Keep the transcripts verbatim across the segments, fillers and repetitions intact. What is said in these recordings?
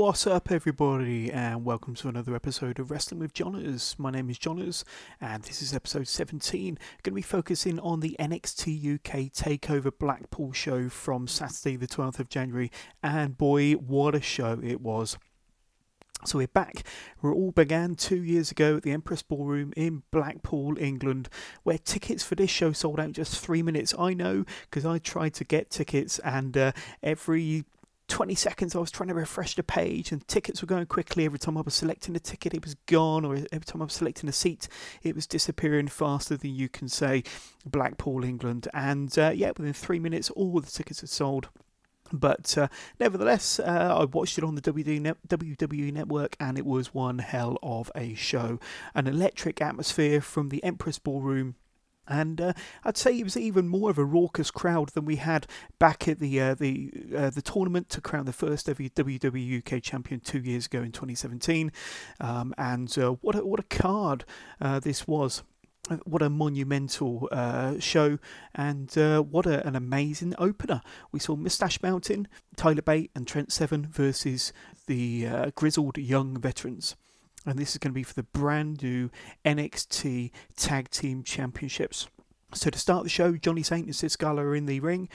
What's up, everybody, and welcome to another episode of Wrestling With Johners. My name is Johners, and this is episode seventeen. I'm going to be focusing on the N X T U K Takeover Blackpool show from Saturday the twelfth of January, and boy, what a show it was. So we're back where it all began two years ago at the Empress Ballroom in Blackpool, England, where tickets for this show sold out in just three minutes. I know, because I tried to get tickets, and uh, every twenty seconds I was trying to refresh the page and tickets were going quickly. Every time I was selecting a ticket it was gone, or every time I was selecting a seat it was disappearing faster than you can say. Blackpool, England, and uh, yeah within three minutes all the tickets had sold. But uh, nevertheless, uh, I watched it on the W W E network and it was one hell of a show. An electric atmosphere from the Empress Ballroom. And uh, I'd say it was even more of a raucous crowd than we had back at the uh, the uh, the tournament to crown the first ever W W E U K champion two years ago in twenty seventeen. Um, and uh, what a, what a card uh, this was! What a monumental uh, show, and uh, what a, an amazing opener. We saw Moustache Mountain, Tyler Bate, and Trent Seven versus the uh, grizzled young veterans. And this is going to be for the brand new N X T Tag Team Championships. So to start the show, Johnny Saint and Sid Scala are in the ring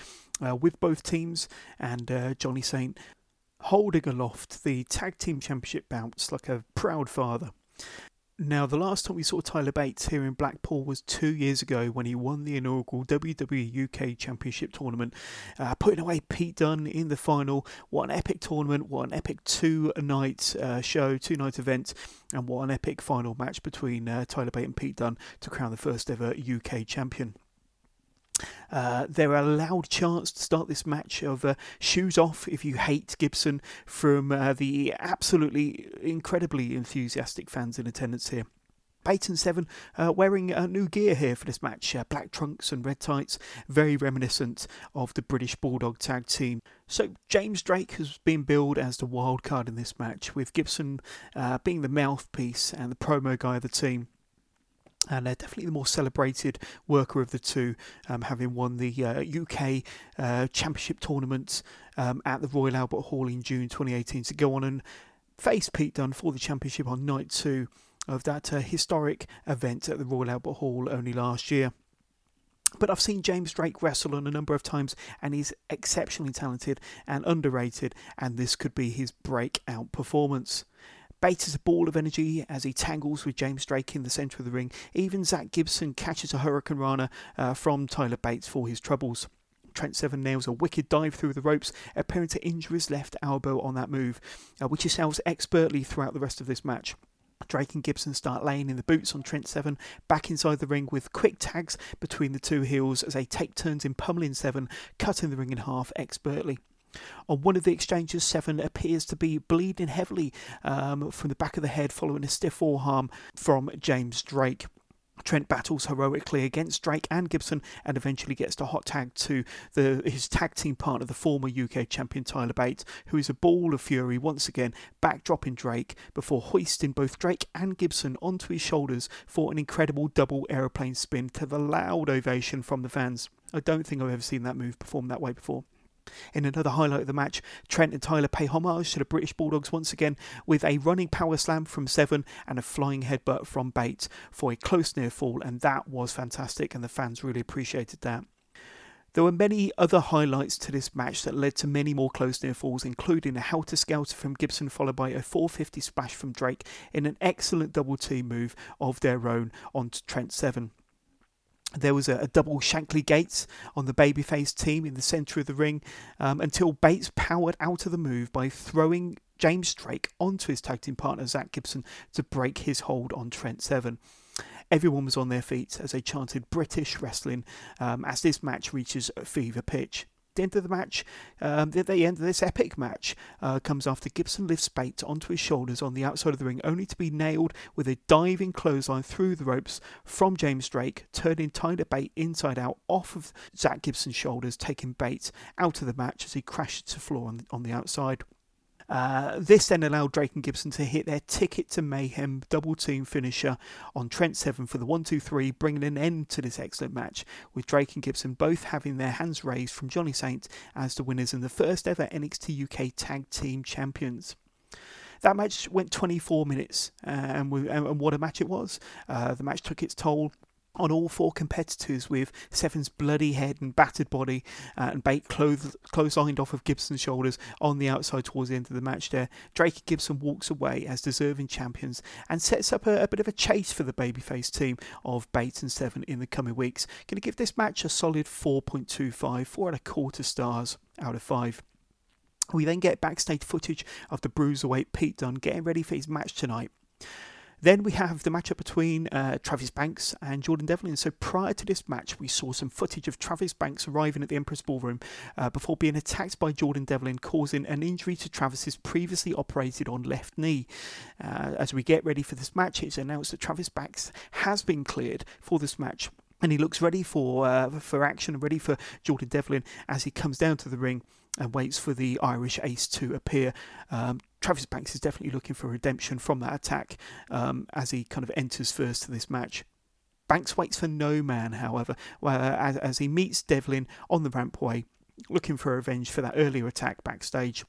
uh, with both teams. And uh, Johnny Saint holding aloft the Tag Team Championship belts like a proud father. Now, the last time we saw Tyler Bates here in Blackpool was two years ago when he won the inaugural W W E U K Championship tournament, uh, putting away Pete Dunne in the final. What an epic tournament, what an epic two-night uh, show, two-night event, and what an epic final match between uh, Tyler Bate and Pete Dunne to crown the first ever U K champion. Uh, there are loud chants to start this match of uh, shoes off if you hate Gibson from uh, the absolutely incredibly enthusiastic fans in attendance here. Bate and Seven uh, wearing uh, new gear here for this match, uh, black trunks and red tights, very reminiscent of the British Bulldog tag team. So James Drake has been billed as the wild card in this match, with Gibson uh, being the mouthpiece and the promo guy of the team. And uh, definitely the more celebrated worker of the two, um, having won the uh, U K uh, Championship tournament um, at the Royal Albert Hall in June twenty eighteen. To go on and face Pete Dunne for the championship on night two of that uh, historic event at the Royal Albert Hall only last year. But I've seen James Drake wrestle on a number of times and he's exceptionally talented and underrated, and this could be his breakout performance. Bate is a ball of energy as he tangles with James Drake in the centre of the ring. Even Zack Gibson catches a Hurricane Rana uh, from Tyler Bates for his troubles. Trent Seven nails a wicked dive through the ropes, appearing to injure his left elbow on that move, uh, which he sells expertly throughout the rest of this match. Drake and Gibson start laying in the boots on Trent Seven, back inside the ring with quick tags between the two heels as they take turns in pummeling Seven, cutting the ring in half expertly. On one of the exchanges, Seven appears to be bleeding heavily um, from the back of the head following a stiff forearm from James Drake. Trent battles heroically against Drake and Gibson and eventually gets the hot tag to the, his tag team partner, the former U K champion Tyler Bate, who is a ball of fury once again, backdropping Drake before hoisting both Drake and Gibson onto his shoulders for an incredible double aeroplane spin to the loud ovation from the fans. I don't think I've ever seen that move performed that way before. In another highlight of the match, Trent and Tyler pay homage to the British Bulldogs once again with a running power slam from Seven and a flying headbutt from Bate for a close near fall, and that was fantastic and the fans really appreciated that. There were many other highlights to this match that led to many more close near falls, including a helter-skelter from Gibson followed by a four fifty splash from Drake in an excellent double team move of their own onto Trent Seven. There was a, a double Shankly Gates on the babyface team in the centre of the ring um, until Bates powered out of the move by throwing James Drake onto his tag team partner Zack Gibson to break his hold on Trent Seven. Everyone was on their feet as they chanted British wrestling um, as this match reaches fever pitch. The end of the match, um, the, the end of this epic match uh, comes after Gibson lifts Bate onto his shoulders on the outside of the ring, only to be nailed with a diving clothesline through the ropes from James Drake, turning Tyler Bate inside out off of Zack Gibson's shoulders, taking Bate out of the match as he crashes to the floor on, on the outside. Uh, this then allowed Drake and Gibson to hit their ticket to mayhem double team finisher on Trent Seven for the one two three, bringing an end to this excellent match, with Drake and Gibson both having their hands raised from Johnny Saint as the winners and the first ever N X T U K Tag Team Champions. That match went twenty-four minutes, uh, and, we, and, and what a match it was. Uh, the match took its toll on all four competitors, with Seven's bloody head and battered body, uh, and Bate clothes, clotheslined off of Gibson's shoulders on the outside towards the end of the match there. Drake and Gibson walks away as deserving champions and sets up a, a bit of a chase for the babyface team of Bate and Seven in the coming weeks. Going to give this match a solid four point two five, four and a quarter stars out of five. We then get backstage footage of the Bruiserweight Pete Dunne getting ready for his match tonight. Then we have the matchup between uh, Travis Banks and Jordan Devlin. So prior to this match, we saw some footage of Travis Banks arriving at the Empress Ballroom uh, before being attacked by Jordan Devlin, causing an injury to Travis's previously operated on left knee. Uh, as we get ready for this match, it's announced that Travis Banks has been cleared for this match, and he looks ready for uh, for action and ready for Jordan Devlin as he comes down to the ring and waits for the Irish ace to appear. Um, Travis Banks is definitely looking for redemption from that attack um, as he kind of enters first to this match. Banks waits for no man, however, uh, as, as he meets Devlin on the rampway, looking for revenge for that earlier attack backstage.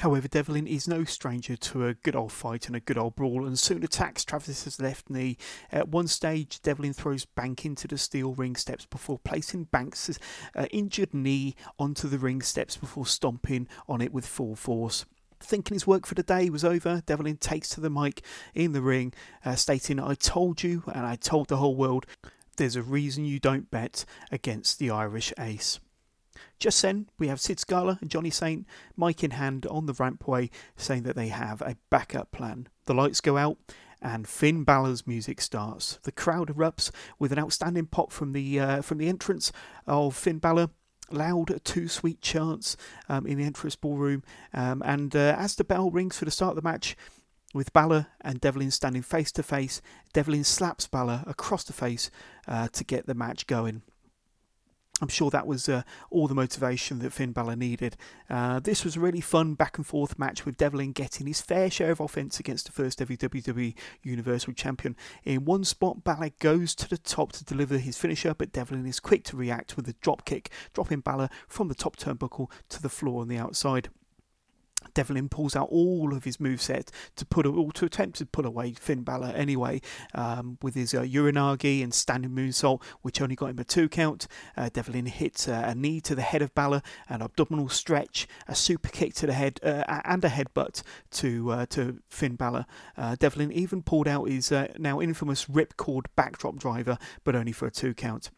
However, Devlin is no stranger to a good old fight and a good old brawl, and soon attacks Travis's left knee. At one stage, Devlin throws Banks into the steel ring steps before placing Banks' uh, injured knee onto the ring steps before stomping on it with full force. Thinking his work for the day was over, Devlin takes to the mic in the ring, uh, stating, "I told you, and I told the whole world, there's a reason you don't bet against the Irish ace." Just then, we have Sid Scala and Johnny Saint, mic in hand, on the rampway, saying that they have a backup plan. The lights go out, and Finn Balor's music starts. The crowd erupts with an outstanding pop from the uh, from the entrance of Finn Balor. Loud, too sweet chants um, in the entrance ballroom. Um, and uh, as the bell rings for the start of the match, with Balor and Devlin standing face to face, Devlin slaps Balor across the face uh, to get the match going. I'm sure that was uh, all the motivation that Finn Balor needed. Uh, this was a really fun back-and-forth match, with Devlin getting his fair share of offense against the first ever W W E Universal Champion. In one spot, Balor goes to the top to deliver his finisher, but Devlin is quick to react with a drop kick, dropping Balor from the top turnbuckle to the floor on the outside. Devlin pulls out all of his moveset to put all to attempt to pull away Finn Balor anyway, um, with his uh, Uranagi and standing moonsault, which only got him a two count. Uh, Devlin hits uh, a knee to the head of Balor, an abdominal stretch, a super kick to the head, uh, and a headbutt to uh, to Finn Balor. Uh, Devlin even pulled out his uh, now infamous ripcord backdrop driver, but only for a two count.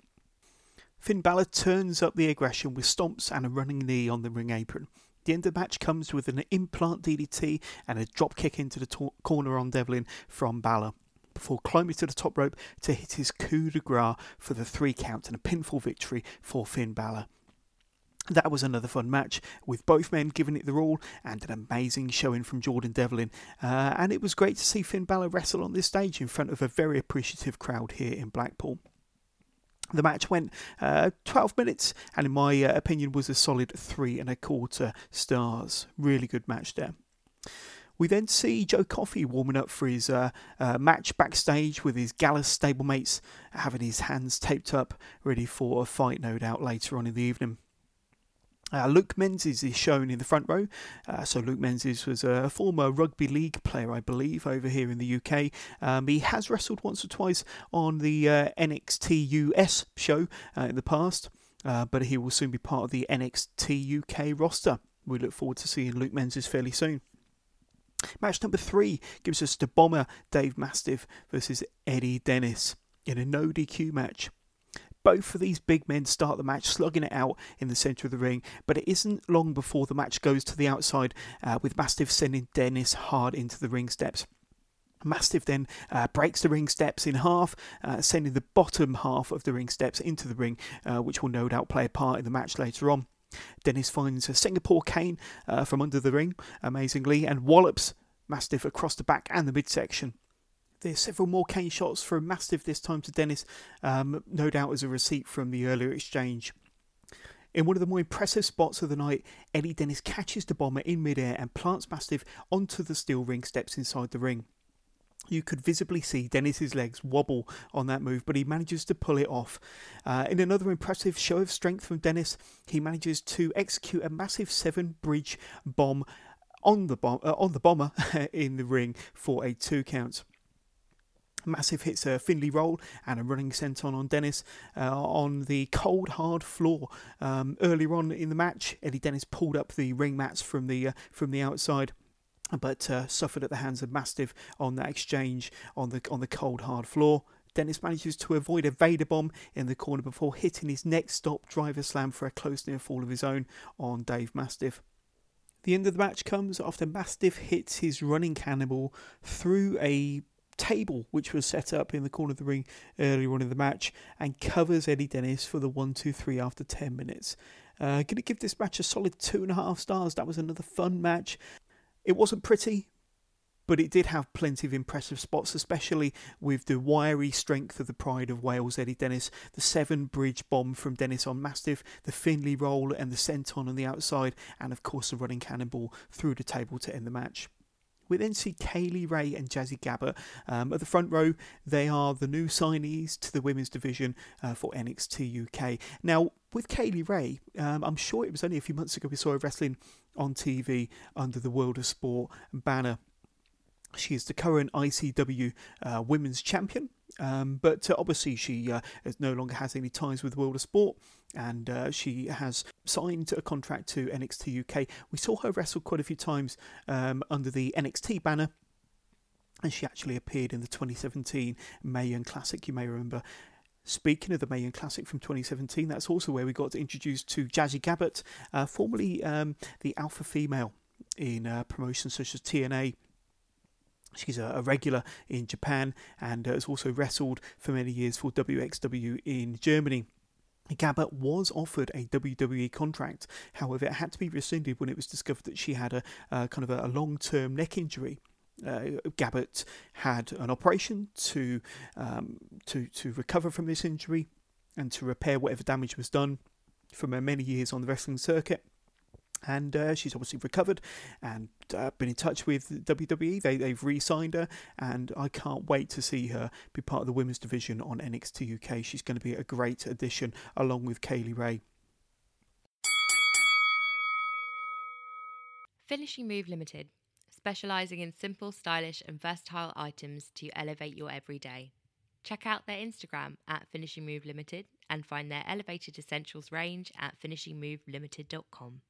Finn Balor turns up the aggression with stomps and a running knee on the ring apron. The end of the match comes with an implant D D T and a drop kick into the tor- corner on Devlin from Balor, before climbing to the top rope to hit his coup de grace for the three count and a pinfall victory for Finn Balor. That was another fun match, with both men giving it their all, and an amazing showing from Jordan Devlin. Uh, and it was great to see Finn Balor wrestle on this stage in front of a very appreciative crowd here in Blackpool. The match went uh, twelve minutes, and in my uh, opinion was a solid three and a quarter stars. Really good match there. We then see Joe Coffey warming up for his uh, uh, match backstage with his Gallus stablemates, having his hands taped up, ready for a fight no doubt later on in the evening. Uh, Luke Menzies is shown in the front row. Uh, so Luke Menzies was a former rugby league player, I believe, over here in the U K. Um, he has wrestled once or twice on the uh, N X T U S show uh, in the past, uh, but he will soon be part of the N X T U K roster. We look forward to seeing Luke Menzies fairly soon. Match number three gives us the Bomber Dave Mastiff versus Eddie Dennis in a no D Q match. Both of these big men start the match, slugging it out in the centre of the ring, but it isn't long before the match goes to the outside, uh, with Mastiff sending Dennis hard into the ring steps. Mastiff then uh, breaks the ring steps in half, uh, sending the bottom half of the ring steps into the ring, uh, which will no doubt play a part in the match later on. Dennis finds a Singapore cane uh, from under the ring, amazingly, and wallops Mastiff across the back and the midsection. There's several more cane shots from Mastiff, this time to Dennis, um, no doubt as a receipt from the earlier exchange. In one of the more impressive spots of the night, Eddie Dennis catches the Bomber in midair and plants Mastiff onto the steel ring steps inside the ring. You could visibly see Dennis's legs wobble on that move, but he manages to pull it off. Uh, in another impressive show of strength from Dennis, he manages to execute a massive seven bridge bomb on the bom- uh, on the bomber in the ring for a two count. Massive hits a Finlay roll and a running senton on Dennis uh, on the cold hard floor. Um, earlier on in the match, Eddie Dennis pulled up the ring mats from the uh, from the outside, but uh, suffered at the hands of Mastiff on that exchange on the on the cold hard floor. Dennis manages to avoid a Vader bomb in the corner before hitting his next stop driver slam for a close near fall of his own on Dave Mastiff. The end of the match comes after Mastiff hits his running cannonball through a table which was set up in the corner of the ring earlier on in the match and covers Eddie Dennis for the one two three after ten minutes. Uh, going to give this match a solid two and a half stars. That was another fun match. It wasn't pretty, but it did have plenty of impressive spots, especially with the wiry strength of the Pride of Wales, Eddie Dennis, the Seven Bridge bomb from Dennis on Mastiff, the Finlay roll and the senton on the outside, and of course the running cannonball through the table to end the match. We then see Kay Lee Ray and Jazzy Gabbert um, at the front row. They are the new signees to the women's division uh, for N X T U K. Now, with Kay Lee Ray, um, I'm sure it was only a few months ago we saw her wrestling on T V under the World of Sport banner. She is the current I C W uh, Women's Champion, um, but uh, obviously she uh, no longer has any ties with the World of Sport, and uh, she has signed a contract to N X T U K. We saw her wrestle quite a few times um, under the N X T banner, and she actually appeared in the twenty seventeen Mayan Classic, you may remember. Speaking of the Mayan Classic from twenty seventeen, that's also where we got introduced to Jazzy Gabbert, uh, formerly um, the Alpha Female in uh, promotions such as T N A. She's a regular in Japan and has also wrestled for many years for W X W in Germany. Gabbert was offered a W W E contract. However, it had to be rescinded when it was discovered that she had a uh, kind of a, a long-term neck injury. Uh, Gabbert had an operation to, um, to, to recover from this injury and to repair whatever damage was done from her many years on the wrestling circuit. And uh, she's obviously recovered and uh, been in touch with W W E. They, they've re-signed her, and I can't wait to see her be part of the women's division on N X T U K. She's going to be a great addition along with Kay Lee Ray. Finishing Move Limited, specialising in simple, stylish and versatile items to elevate your everyday. Check out their Instagram at Finishing Move Limited and find their Elevated Essentials range at finishing move limited dot com.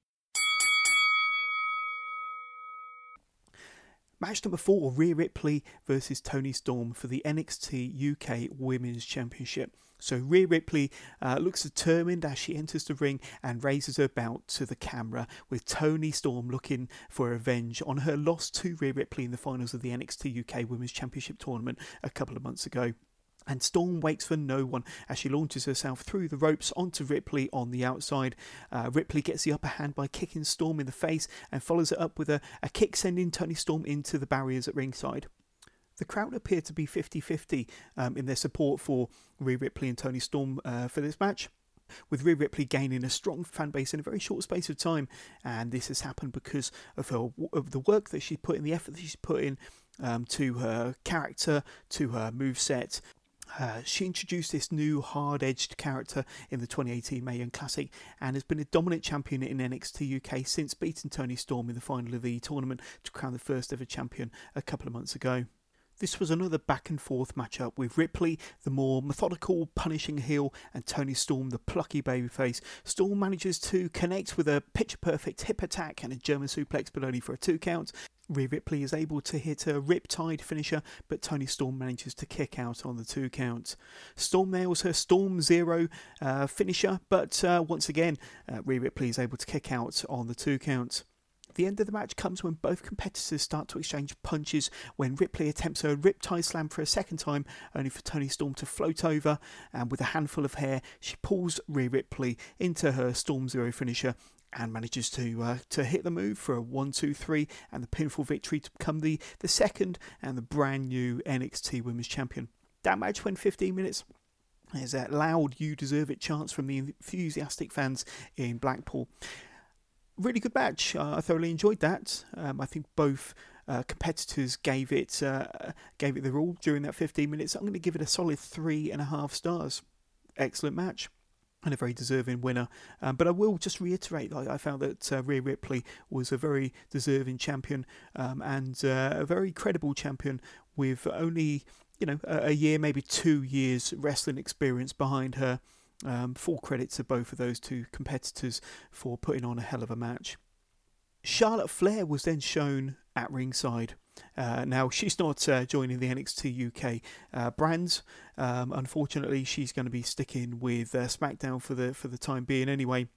Match number four, Rhea Ripley versus Toni Storm for the N X T U K Women's Championship. So Rhea Ripley uh, looks determined as she enters the ring and raises her belt to the camera, with Toni Storm looking for revenge on her loss to Rhea Ripley in the finals of the N X T U K Women's Championship tournament a couple of months ago. And Storm waits for no one as she launches herself through the ropes onto Ripley on the outside. Uh, Ripley gets the upper hand by kicking Storm in the face and follows it up with a, a kick sending Toni Storm into the barriers at ringside. The crowd appear to be fifty-fifty um, in their support for Rhea Ripley and Toni Storm uh, for this match, with Rhea Ripley gaining a strong fan base in a very short space of time. And this has happened because of her of the work that she put in, the effort that she's put in um, to her character, to her moveset. Uh, she introduced this new hard-edged character in the twenty eighteen Mayan Classic and has been a dominant champion in N X T U K since beating Toni Storm in the final of the tournament to crown the first ever champion a couple of months ago. This was another back-and-forth matchup with Ripley, the more methodical, punishing heel, and Toni Storm, the plucky babyface. Storm manages to connect with a picture-perfect hip attack and a German suplex, but only for a two-count. Rhea Ripley is able to hit a riptide finisher, but Toni Storm manages to kick out on the two count. Storm nails her Storm Zero uh, finisher, but uh, once again, uh, Rhea Ripley is able to kick out on the two count. The end of the match comes when both competitors start to exchange punches when Ripley attempts her riptide slam for a second time, only for Toni Storm to float over, and with a handful of hair, she pulls Rhea Ripley into her Storm Zero finisher and manages to uh, to hit the move for a one two three and the pinfall victory to become the, the second and the brand new N X T Women's Champion. That match went fifteen minutes. There's that loud "You Deserve It" chants from the enthusiastic fans in Blackpool. Really good match. Uh, I thoroughly enjoyed that. Um, I think both uh, competitors gave it uh, gave it their all during that fifteen minutes. I'm going to give it a solid three and a half stars. Excellent match. and a very deserving winner. Um, but I will just reiterate, like, I found that uh, Rhea Ripley was a very deserving champion, um, and uh, a very credible champion with only, you know, a, a year, maybe two years wrestling experience behind her. Um, full credit to both of those two competitors for putting on a hell of a match. Charlotte Flair was then shown at ringside. Uh, now, she's not uh, joining the N X T U K uh, brands. Um, unfortunately, she's going to be sticking with uh, SmackDown for the for the time being anyway.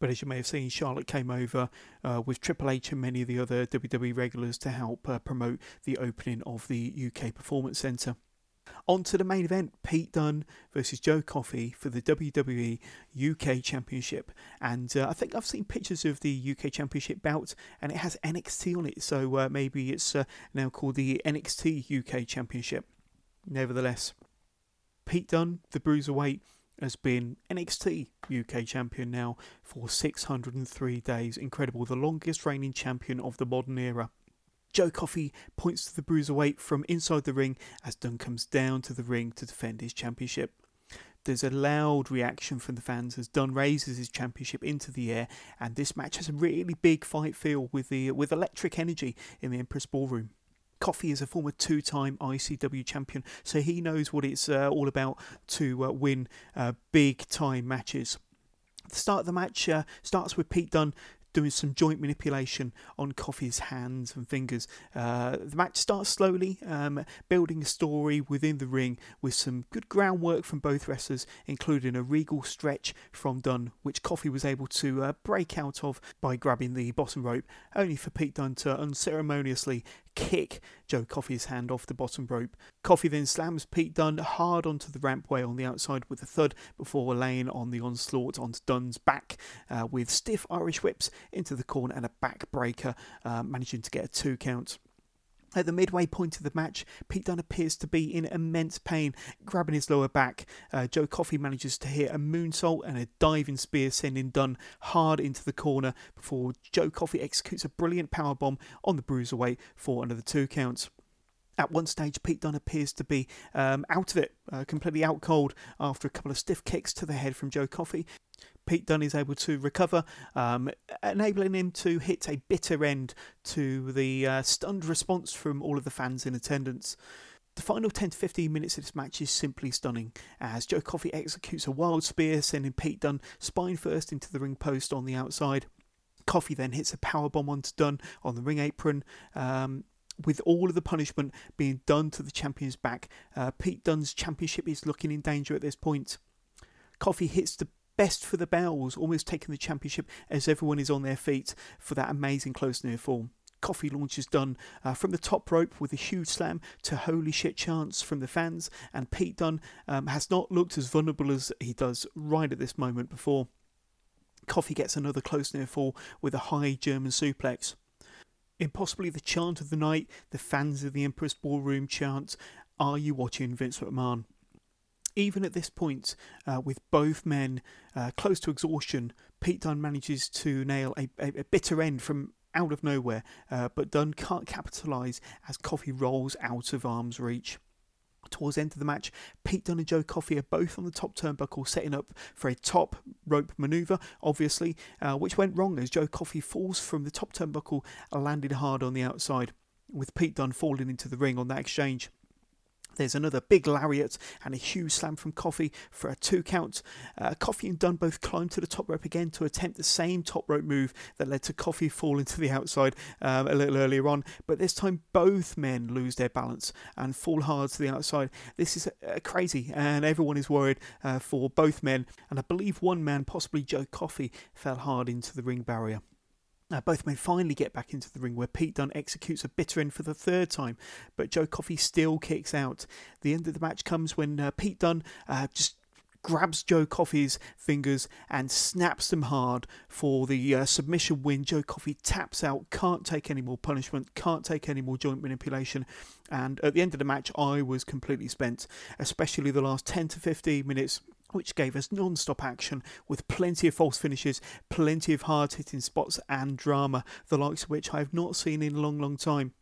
But as you may have seen, Charlotte came over uh, with Triple H and many of the other W W E regulars to help uh, promote the opening of the U K Performance Centre. On to the main event, Pete Dunne versus Joe Coffey for the W W E U K Championship. And uh, I think I've seen pictures of the U K Championship belt, and it has N X T on it, so uh, maybe it's uh, now called the N X T U K Championship. Nevertheless, Pete Dunne, the Bruiserweight, has been N X T U K champion now for six hundred three days. Incredible, the longest reigning champion of the modern era. Joe Coffey points to the Bruiserweight from inside the ring as Dunne comes down to the ring to defend his championship. There's a loud reaction from the fans as Dunne raises his championship into the air, and this match has a really big fight feel with the with electric energy in the Empress Ballroom. Coffey is a former two-time I C W champion, so he knows what it's uh, all about to uh, win uh, big-time matches. The start of the match uh, starts with Pete Dunne doing some joint manipulation on Coffey's hands and fingers. Uh, the match starts slowly, um, building a story within the ring with some good groundwork from both wrestlers, including a regal stretch from Dunne, which Coffey was able to uh, break out of by grabbing the bottom rope, only for Pete Dunne to unceremoniously kick Joe Coffey's hand off the bottom rope. Coffey then slams Pete Dunne hard onto the rampway on the outside with a thud before laying on the onslaught onto Dunne's back uh, with stiff Irish whips into the corner and a backbreaker, uh, managing to get a two count. At the midway point of the match, Pete Dunne appears to be in immense pain, grabbing his lower back. Uh, Joe Coffey manages to hit a moonsault and a diving spear, sending Dunne hard into the corner before Joe Coffey executes a brilliant powerbomb on the Bruiserweight for another two counts. At one stage, Pete Dunne appears to be um, out of it, uh, completely out cold after a couple of stiff kicks to the head from Joe Coffey. Pete Dunne is able to recover, um, enabling him to hit a bitter end to the uh, stunned response from all of the fans in attendance. The final ten to fifteen minutes of this match is simply stunning, as Joe Coffey executes a wild spear, sending Pete Dunne spine first into the ring post on the outside. Coffey then hits a powerbomb onto Dunne on the ring apron, um, with all of the punishment being done to the champion's back. Uh, Pete Dunne's championship is looking in danger at this point. Coffey hits the best for the bells, almost taking the championship as everyone is on their feet for that amazing close near fall. Coffey launches Dunne uh, from the top rope with a huge slam to holy shit chants from the fans, and Pete Dunne um, has not looked as vulnerable as he does right at this moment before. Coffey gets another close near fall with a high German suplex. In possibly the chant of the night, the fans of the Empress Ballroom chant, "Are you watching Vince McMahon?" Even at this point, uh, with both men uh, close to exhaustion, Pete Dunne manages to nail a, a, a bitter end from out of nowhere, uh, but Dunne can't capitalise as Coffey rolls out of arm's reach. Towards the end of the match, Pete Dunne and Joe Coffey are both on the top turnbuckle, setting up for a top rope manoeuvre, obviously, uh, which went wrong as Joe Coffey falls from the top turnbuckle and landed hard on the outside, with Pete Dunne falling into the ring on that exchange. There's another big lariat and a huge slam from Coffey for a two count. Uh, Coffey and Dunne both climb to the top rope again to attempt the same top rope move that led to Coffey falling to the outside um, a little earlier on. But this time both men lose their balance and fall hard to the outside. This is uh, crazy, and everyone is worried uh, for both men. And I believe one man, possibly Joe Coffey, fell hard into the ring barrier. Uh, both men finally get back into the ring, where Pete Dunne executes a bitter end for the third time, but Joe Coffey still kicks out. The end of the match comes when uh, Pete Dunne uh, just grabs Joe Coffey's fingers and snaps them hard for the uh, submission win. Joe Coffey taps out, can't take any more punishment, can't take any more joint manipulation, and at the end of the match I was completely spent, especially the last ten to fifteen minutes, which gave us non-stop action with plenty of false finishes, plenty of hard-hitting spots and drama, the likes of which I have not seen in a long, long time.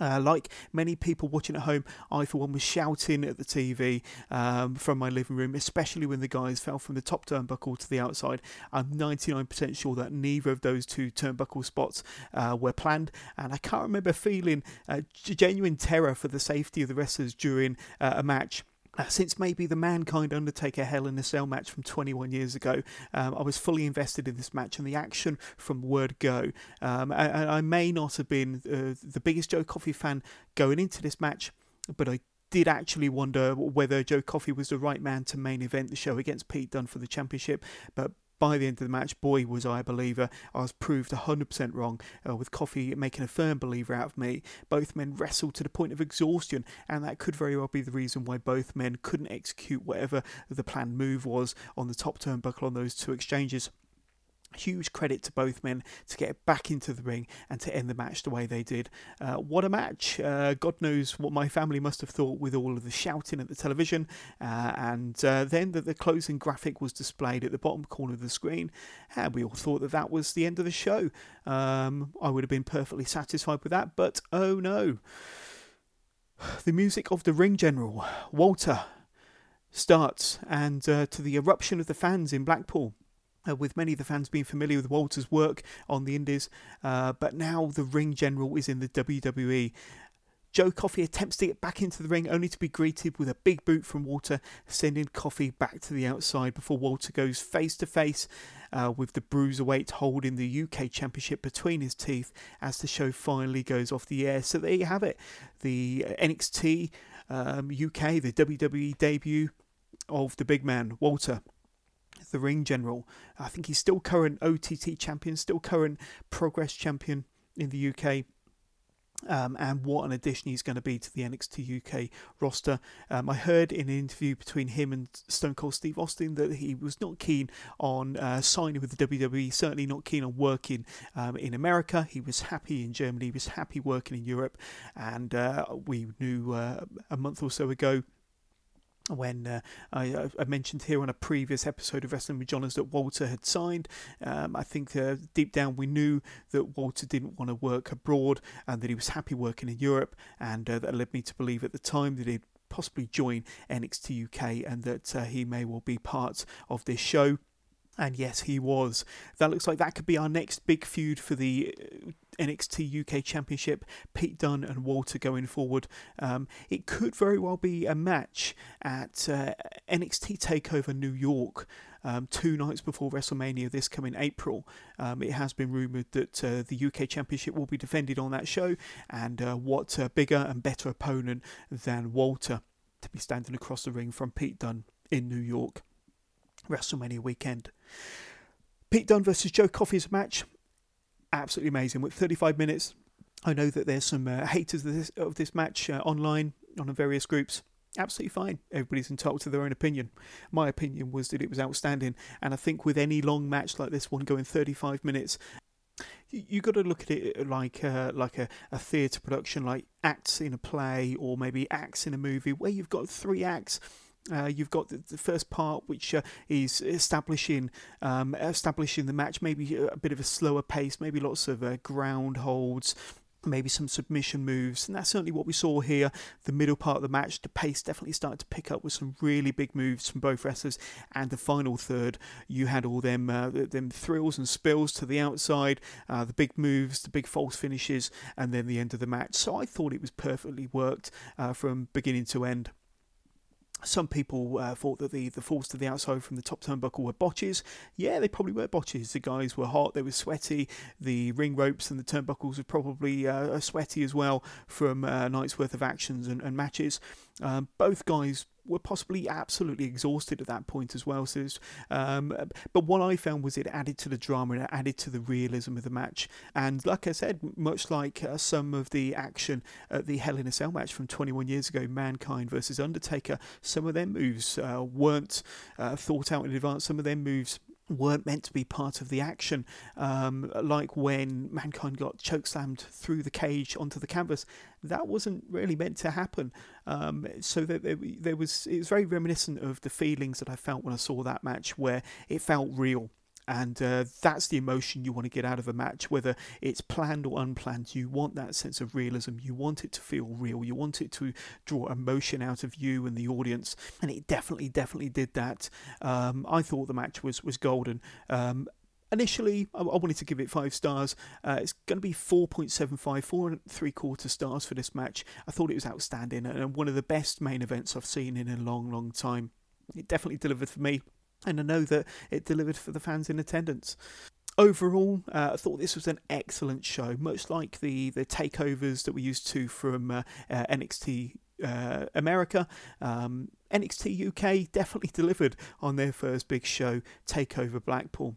Uh, like many people watching at home, I for one was shouting at the T V um, from my living room, especially when the guys fell from the top turnbuckle to the outside. I'm ninety-nine percent sure that neither of those two turnbuckle spots uh, were planned, and I can't remember feeling uh, genuine terror for the safety of the wrestlers during uh, a match. Uh, since maybe the Mankind Undertaker Hell in a Cell match from twenty-one years ago, um, I was fully invested in this match and the action from word go. Um, and I may not have been uh, the biggest Joe Coffey fan going into this match, but I did actually wonder whether Joe Coffey was the right man to main event the show against Pete Dunne for the championship. But by the end of the match, boy, was I a believer. I was proved one hundred percent wrong, uh, with Coffey making a firm believer out of me. Both men wrestled to the point of exhaustion, and that could very well be the reason why both men couldn't execute whatever the planned move was on the top turnbuckle on those two exchanges. Huge credit to both men to get back into the ring and to end the match the way they did. Uh, what a match. Uh, God knows what my family must have thought with all of the shouting at the television. Uh, and uh, then the, the closing graphic was displayed at the bottom corner of the screen, and we all thought that that was the end of the show. Um, I would have been perfectly satisfied with that, but oh no. The music of the ring general, Walter, starts, and uh, to the eruption of the fans in Blackpool. Uh, with many of the fans being familiar with Walter's work on the Indies, uh, but now the ring general is in the W W E. Joe Coffey attempts to get back into the ring, only to be greeted with a big boot from Walter, sending Coffey back to the outside before Walter goes face-to-face uh, with the Bruiserweight holding the U K Championship between his teeth as the show finally goes off the air. So there you have it. The N X T um, U K, the W W E debut of the big man, Walter, the ring general. I think he's still current O T T champion, still current Progress champion in the U K. Um, and what an addition he's going to be to the N X T U K roster. Um, I heard in an interview between him and Stone Cold Steve Austin that he was not keen on uh, signing with the W W E, certainly not keen on working um, in America. He was happy in Germany, he was happy working in Europe. And uh, we knew uh, a month or so ago, when uh, I, I mentioned here on a previous episode of Wrestling With Johners that Walter had signed. Um, I think uh, deep down we knew that Walter didn't want to work abroad and that he was happy working in Europe, and uh, that led me to believe at the time that he'd possibly join N X T U K and that uh, he may well be part of this show. And yes, he was. That looks like that could be our next big feud for the N X T U K Championship, Pete Dunne and Walter going forward. Um, it could very well be a match at uh, N X T TakeOver New York, um, two nights before WrestleMania this coming April. Um, it has been rumoured that uh, the U K Championship will be defended on that show, and uh, what a bigger and better opponent than Walter to be standing across the ring from Pete Dunne in New York. WrestleMania weekend. Pete Dunne versus Joe Coffey's match, absolutely amazing, with thirty-five minutes. I know that there's some uh, haters of this, of this match uh, online on various groups. Absolutely fine. Everybody's entitled to their own opinion. My opinion was that it was outstanding, and I think with any long match like this one going thirty-five minutes, you got to look at it like uh, like a, a theatre production, like acts in a play or maybe acts in a movie, where you've got three acts. Uh, you've got the, the first part, which uh, is establishing um, establishing the match, maybe a bit of a slower pace, maybe lots of uh, ground holds, maybe some submission moves, and that's certainly what we saw here. The middle part of the match, the pace definitely started to pick up with some really big moves from both wrestlers, and the final third, you had all them uh, them thrills and spills to the outside, uh, the big moves, the big false finishes, and then the end of the match. So I thought it was perfectly worked uh, from beginning to end. Some people uh, thought that the, the falls to the outside from the top turnbuckle were botches. Yeah, they probably were botches. The guys were hot, they were sweaty. The ring ropes and the turnbuckles were probably uh, sweaty as well from a uh, night's worth of actions and, and matches. Um, both guys were possibly absolutely exhausted at that point as well. So, um, but what I found was it added to the drama and it added to the realism of the match. And like I said, much like uh, some of the action at the Hell in a Cell match from twenty-one years ago, Mankind versus Undertaker, some of their moves uh, weren't uh, thought out in advance. Some of their moves weren't meant to be part of the action, um, like when Mankind got chokeslammed through the cage onto the canvas. That wasn't really meant to happen. Um, so that there, there was, it was very reminiscent of the feelings that I felt when I saw that match, where it felt real. And uh, that's the emotion you want to get out of a match, whether it's planned or unplanned. You want that sense of realism. You want it to feel real. You want it to draw emotion out of you and the audience. And it definitely, definitely did that. Um, I thought the match was, was golden. Um, Initially, I wanted to give it five stars. Uh, it's going to be four point seven five, four and three quarter stars for this match. I thought it was outstanding and one of the best main events I've seen in a long, long time. It definitely delivered for me, and I know that it delivered for the fans in attendance. Overall, uh, I thought this was an excellent show, much like the, the takeovers that we used to from uh, uh, N X T uh, America. Um, N X T U K definitely delivered on their first big show, Takeover Blackpool.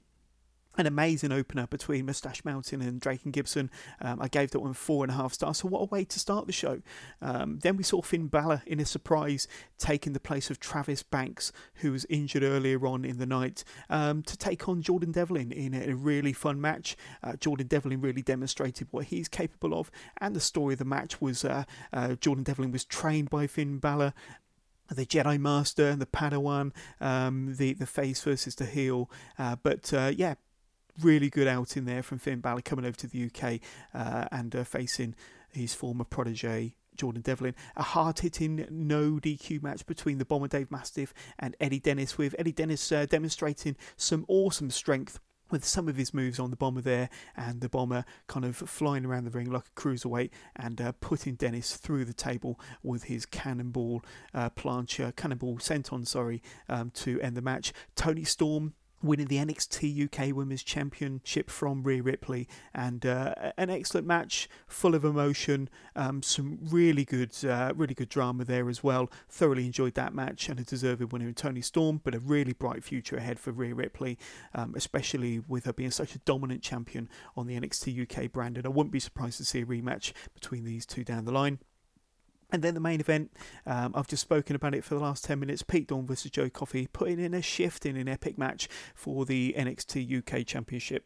An amazing opener between Moustache Mountain and Drake and Gibson. Um, I gave that one four and a half stars. So what a way to start the show. Um, then we saw Finn Balor in a surprise taking the place of Travis Banks, who was injured earlier on in the night, um, to take on Jordan Devlin in a, in a really fun match. Uh, Jordan Devlin really demonstrated what he's capable of. And the story of the match was uh, uh, Jordan Devlin was trained by Finn Balor, the Jedi Master and the Padawan, um, the, the face versus the heel. Uh, but uh, yeah, really good outing there from Finn Balor coming over to the U K uh, and uh, facing his former protege, Jordan Devlin. A hard-hitting no D Q match between the Bomber Dave Mastiff and Eddie Dennis, with Eddie Dennis uh, demonstrating some awesome strength with some of his moves on the Bomber there, and the Bomber kind of flying around the ring like a cruiserweight and uh, putting Dennis through the table with his cannonball uh, plancher, cannonball senton, sorry, um, to end the match. Toni Storm winning the N X T U K Women's Championship from Rhea Ripley, and uh, an excellent match, full of emotion, um, some really good, uh, really good drama there as well. Thoroughly enjoyed that match, and a deserved winner in Toni Storm, but a really bright future ahead for Rhea Ripley, um, especially with her being such a dominant champion on the N X T U K brand. And I wouldn't be surprised to see a rematch between these two down the line. And then the main event, um, I've just spoken about it for the last ten minutes, Pete Dunne versus Joe Coffey, putting in a shift in an epic match for the N X T U K Championship.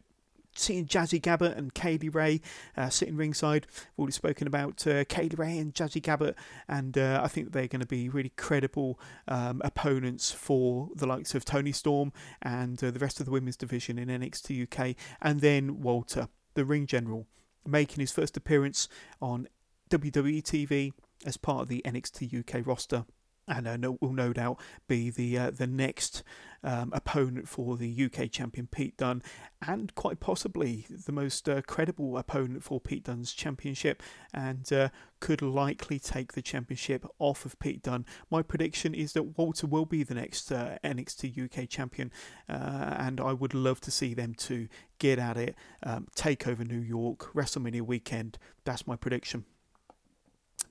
Seeing Jazzy Gabbert and Kay Lee Ray uh, sitting ringside. We've already spoken about uh, Kay Lee Ray and Jazzy Gabbert, and uh, I think they're going to be really credible um, opponents for the likes of Toni Storm and uh, the rest of the women's division in N X T U K. And then Walter, the ring general, making his first appearance on W W E T V as part of the N X T U K roster, and uh, no, will no doubt be the uh, the next um, opponent for the U K champion Pete Dunne, and quite possibly the most uh, credible opponent for Pete Dunne's championship, and uh, could likely take the championship off of Pete Dunne. My prediction is that Walter will be the next uh, N X T U K champion, uh, and I would love to see them two get at it, um, take over New York, WrestleMania weekend. That's my prediction.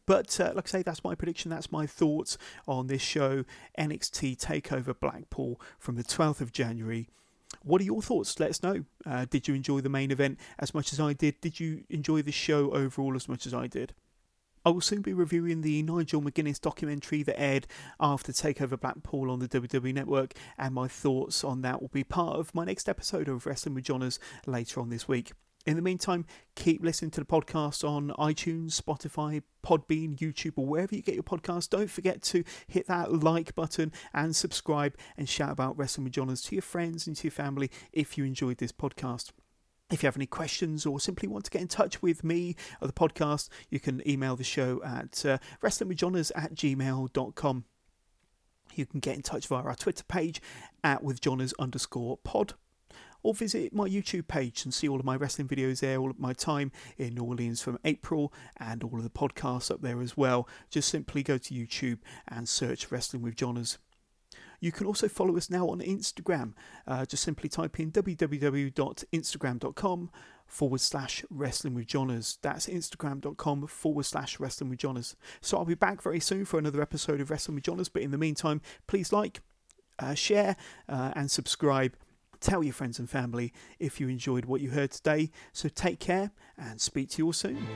But uh, like I say, that's my prediction. That's my thoughts on this show, N X T TakeOver Blackpool from the twelfth of January. What are your thoughts? Let us know. Uh, did you enjoy the main event as much as I did? Did you enjoy the show overall as much as I did? I will soon be reviewing the Nigel McGuinness documentary that aired after TakeOver Blackpool on the W W E Network, and my thoughts on that will be part of my next episode of Wrestling With Johners later on this week. In the meantime, keep listening to the podcast on iTunes, Spotify, Podbean, YouTube, or wherever you get your podcast. Don't forget to hit that like button and subscribe, and shout about Wrestling With Johners to your friends and to your family if you enjoyed this podcast. If you have any questions or simply want to get in touch with me or the podcast, you can email the show at uh, wrestlingwithjohners at gmail dot com. You can get in touch via our Twitter page at withjohners underscore pod. Or visit my YouTube page and see all of my wrestling videos there, all of my time in New Orleans from April, and all of the podcasts up there as well. Just simply go to YouTube and search Wrestling With Johners. You can also follow us now on Instagram. Uh, just simply type in www.instagram.com forward slash Wrestling With Johners. That's Instagram.com forward slash Wrestling With Johners. So I'll be back very soon for another episode of Wrestling With Johners. But in the meantime, please like, uh, share uh, and subscribe. Tell your friends and family if you enjoyed what you heard today. So take care and speak to you all soon.